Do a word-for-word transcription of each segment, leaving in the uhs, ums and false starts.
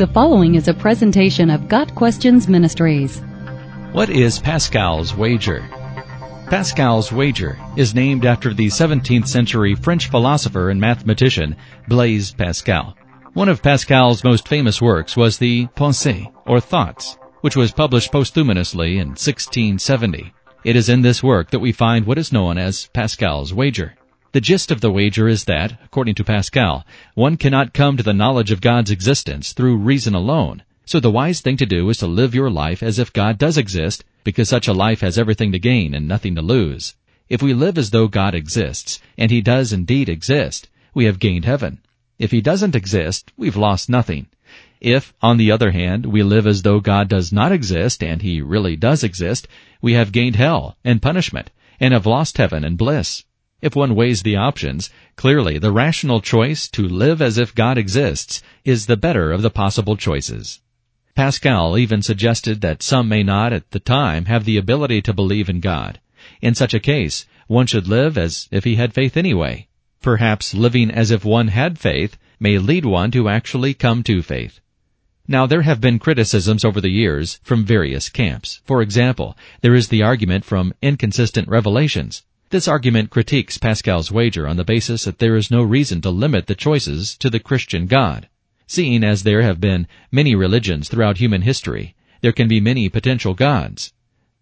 The following is a presentation of Got Questions Ministries. What is Pascal's Wager? Pascal's Wager is named after the seventeenth century French philosopher and mathematician Blaise Pascal. One of Pascal's most famous works was the Pensées, or Thoughts, which was published posthumously in sixteen seventy. It is in this work that we find what is known as Pascal's Wager. The gist of the wager is that, according to Pascal, one cannot come to the knowledge of God's existence through reason alone. So the wise thing to do is to live your life as if God does exist, because such a life has everything to gain and nothing to lose. If we live as though God exists, and He does indeed exist, we have gained heaven. If He doesn't exist, we've lost nothing. If, on the other hand, we live as though God does not exist, and He really does exist, we have gained hell and punishment, and have lost heaven and bliss. If one weighs the options, clearly the rational choice to live as if God exists is the better of the possible choices. Pascal even suggested that some may not at the time have the ability to believe in God. In such a case, one should live as if he had faith anyway. Perhaps living as if one had faith may lead one to actually come to faith. Now, there have been criticisms over the years from various camps. For example, there is the argument from inconsistent revelations. This argument critiques Pascal's wager on the basis that there is no reason to limit the choices to the Christian God. Seeing as there have been many religions throughout human history, there can be many potential gods.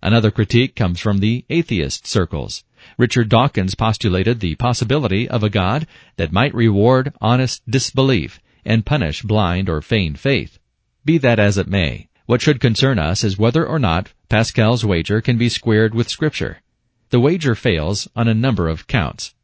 Another critique comes from the atheist circles. Richard Dawkins postulated the possibility of a God that might reward honest disbelief and punish blind or feigned faith. Be that as it may, what should concern us is whether or not Pascal's wager can be squared with Scripture. The wager fails on a number of counts.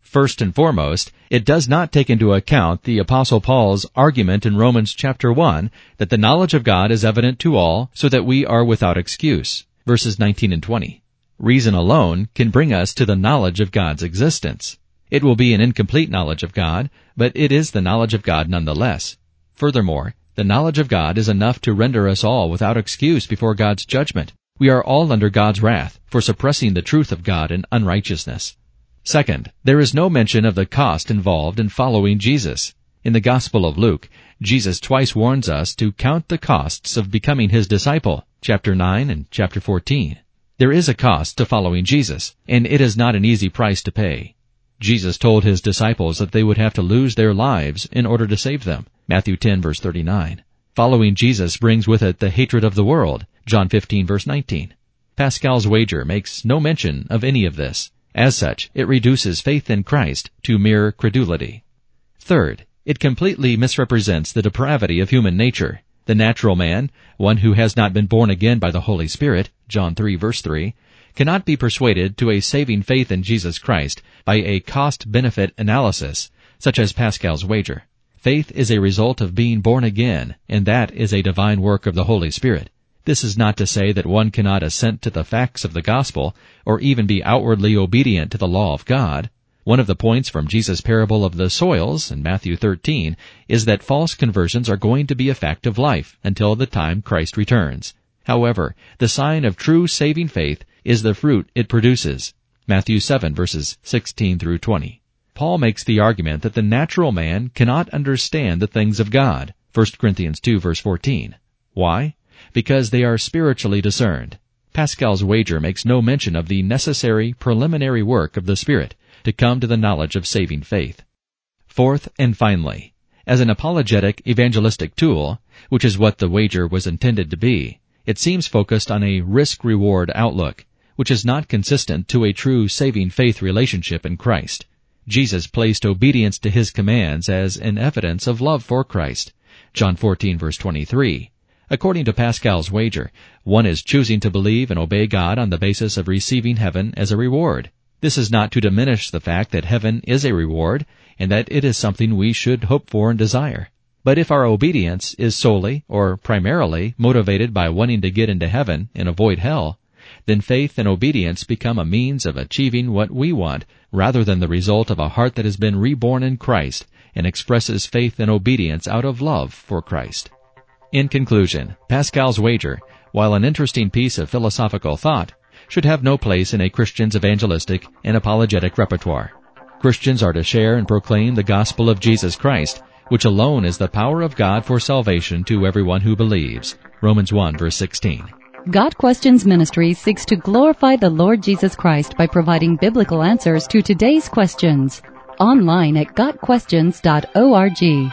First and foremost, it does not take into account the Apostle Paul's argument in Romans chapter one that the knowledge of God is evident to all, so that we are without excuse, verses nineteen and twenty. Reason alone can bring us to the knowledge of God's existence. It will be an incomplete knowledge of God, but it is the knowledge of God nonetheless. Furthermore, the knowledge of God is enough to render us all without excuse before God's judgment. We are all under God's wrath for suppressing the truth of God in unrighteousness. Second, there is no mention of the cost involved in following Jesus. In the Gospel of Luke, Jesus twice warns us to count the costs of becoming His disciple, chapter nine and chapter fourteen. There is a cost to following Jesus, and it is not an easy price to pay. Jesus told His disciples that they would have to lose their lives in order to save them, Matthew ten, verse thirty-nine. Following Jesus brings with it the hatred of the world, John fifteen, verse nineteen. Pascal's wager makes no mention of any of this. As such, it reduces faith in Christ to mere credulity. Third, it completely misrepresents the depravity of human nature. The natural man, one who has not been born again by the Holy Spirit, John three, verse three, cannot be persuaded to a saving faith in Jesus Christ by a cost-benefit analysis, such as Pascal's wager. Faith is a result of being born again, and that is a divine work of the Holy Spirit. This is not to say that one cannot assent to the facts of the gospel, or even be outwardly obedient to the law of God. One of the points from Jesus' parable of the soils in Matthew thirteen is that false conversions are going to be a fact of life until the time Christ returns. However, the sign of true saving faith is the fruit it produces, Matthew seven, verses sixteen through twenty. Paul makes the argument that the natural man cannot understand the things of God, First Corinthians two, verse fourteen. Why? Because they are spiritually discerned. Pascal's wager makes no mention of the necessary preliminary work of the Spirit to come to the knowledge of saving faith. Fourth and finally, as an apologetic evangelistic tool, which is what the wager was intended to be, it seems focused on a risk-reward outlook, which is not consistent to a true saving faith relationship in Christ. Jesus placed obedience to His commands as an evidence of love for Christ, John fourteen, verse twenty-three. According to Pascal's wager, one is choosing to believe and obey God on the basis of receiving heaven as a reward. This is not to diminish the fact that heaven is a reward, and that it is something we should hope for and desire. But if our obedience is solely, or primarily, motivated by wanting to get into heaven and avoid hell, then faith and obedience become a means of achieving what we want, rather than the result of a heart that has been reborn in Christ and expresses faith and obedience out of love for Christ. In conclusion, Pascal's wager, while an interesting piece of philosophical thought, should have no place in a Christian's evangelistic and apologetic repertoire. Christians are to share and proclaim the gospel of Jesus Christ, which alone is the power of God for salvation to everyone who believes. Romans one, verse sixteen. God Questions Ministry seeks to glorify the Lord Jesus Christ by providing biblical answers to today's questions. Online at got questions dot org.